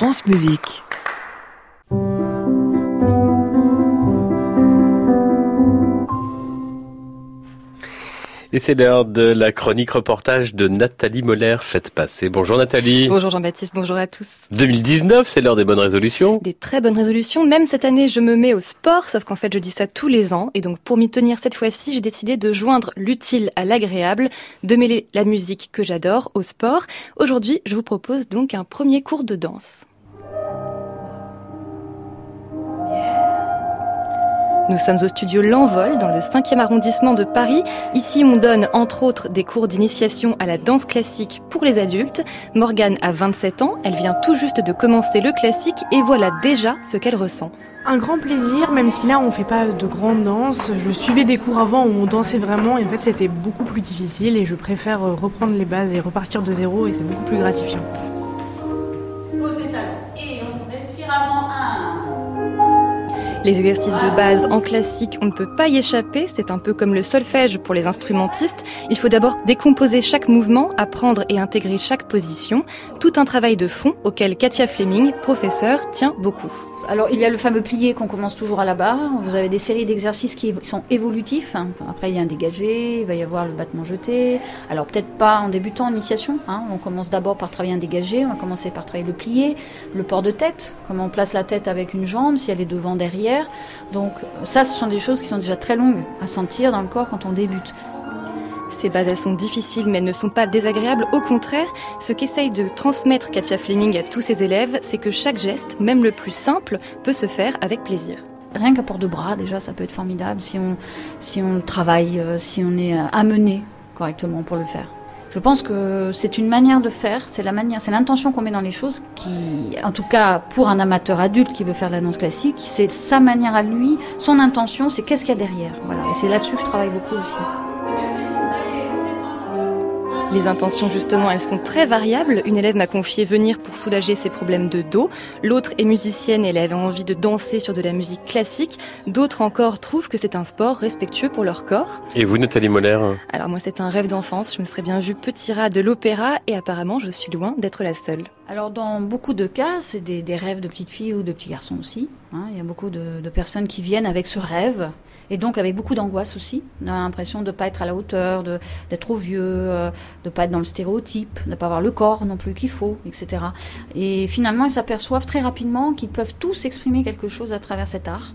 France Musique. Et c'est l'heure de la chronique reportage de Nathalie Moller, faites passer. Bonjour Nathalie. Bonjour Jean-Baptiste, bonjour à tous. 2019, c'est l'heure des bonnes résolutions. Des très bonnes résolutions. Même cette année, je me mets au sport, sauf qu'en fait, je dis ça tous les ans. Et donc, pour m'y tenir cette fois-ci, j'ai décidé de joindre l'utile à l'agréable, de mêler la musique que j'adore au sport. Aujourd'hui, je vous propose donc un premier cours de danse. Nous sommes au studio L'Envol, dans le 5e arrondissement de Paris. Ici, on donne, entre autres, des cours d'initiation à la danse classique pour les adultes. Morgane a 27 ans, elle vient tout juste de commencer le classique et voilà déjà ce qu'elle ressent. Un grand plaisir, même si là, on ne fait pas de grande danse. Je suivais des cours avant où on dansait vraiment et en fait, c'était beaucoup plus difficile et je préfère reprendre les bases et repartir de zéro et c'est beaucoup plus gratifiant. Posez talons et on respire avant un... Les exercices de base en classique, on ne peut pas y échapper, c'est un peu comme le solfège pour les instrumentistes. Il faut d'abord décomposer chaque mouvement, apprendre et intégrer chaque position. Tout un travail de fond auquel Katia Fleming, professeure, tient beaucoup. Alors il y a le fameux plié qu'on commence toujours à la barre. Vous avez des séries d'exercices qui sont évolutifs. Après il y a un dégagé, il va y avoir le battement jeté. Alors peut-être pas en débutant en initiation. On commence d'abord par travailler un dégagé, on va commencer par travailler le plié, le port de tête, comment on place la tête avec une jambe, si elle est devant, derrière. Donc ça, ce sont des choses qui sont déjà très longues à sentir dans le corps quand on débute. Ces bases, elles sont difficiles, mais elles ne sont pas désagréables. Au contraire, ce qu'essaye de transmettre Katia Fleming à tous ses élèves, c'est que chaque geste, même le plus simple, peut se faire avec plaisir. Rien qu'à port de bras, déjà, ça peut être formidable si on travaille, si on est amené correctement pour le faire. Je pense que c'est une manière de faire, c'est l'intention qu'on met dans les choses qui, en tout cas pour un amateur adulte qui veut faire de la danse classique, c'est sa manière à lui, son intention, c'est qu'est-ce qu'il y a derrière. Voilà. Et c'est là-dessus que je travaille beaucoup aussi. Les intentions, justement, elles sont très variables. Une élève m'a confié venir pour soulager ses problèmes de dos. L'autre est musicienne et elle avait envie de danser sur de la musique classique. D'autres encore trouvent que c'est un sport respectueux pour leur corps. Et vous, Nathalie Moller? Alors moi, c'est un rêve d'enfance. Je me serais bien vue petit rat de l'opéra et apparemment, je suis loin d'être la seule. Alors dans beaucoup de cas, c'est des rêves de petites filles ou de petits garçons aussi. Il y a beaucoup de personnes qui viennent avec ce rêve. Et donc avec beaucoup d'angoisse aussi, on a l'impression de ne pas être à la hauteur, d'être trop vieux, de ne pas être dans le stéréotype, de ne pas avoir le corps non plus qu'il faut, etc. Et finalement, ils s'aperçoivent très rapidement qu'ils peuvent tous exprimer quelque chose à travers cet art.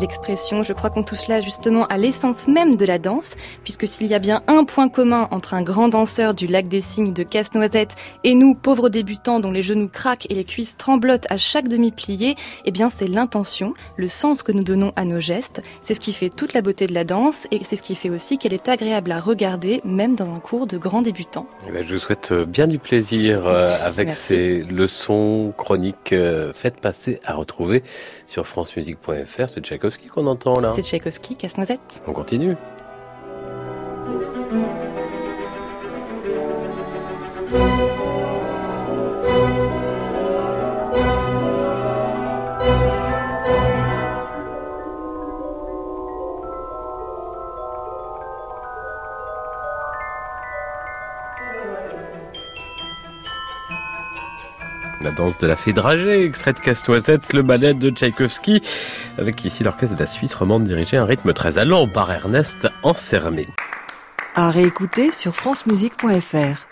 L'expression, je crois qu'on touche là justement à l'essence même de la danse, puisque s'il y a bien un point commun entre un grand danseur du lac des cygnes de Casse-Noisette et nous, pauvres débutants dont les genoux craquent et les cuisses tremblotent à chaque demi-plié, eh bien c'est l'intention, le sens que nous donnons à nos gestes. C'est ce qui fait toute la beauté de la danse et c'est ce qui fait aussi qu'elle est agréable à regarder, même dans un cours de grands débutants. Eh bien, je vous souhaite bien du plaisir avec ces leçons chroniques faites passer à retrouver sur francemusique.fr. C'est Tchaïkovski qu'on entend là. C'est Tchaïkovski, Casse-Noisette. On continue. La danse de la fée dragée, extrait de Casse-Noisette, le ballet de Tchaïkovski, avec ici l'orchestre de la Suisse romande dirigé à un rythme très allant par Ernest Ansermet. À réécouter sur francemusique.fr.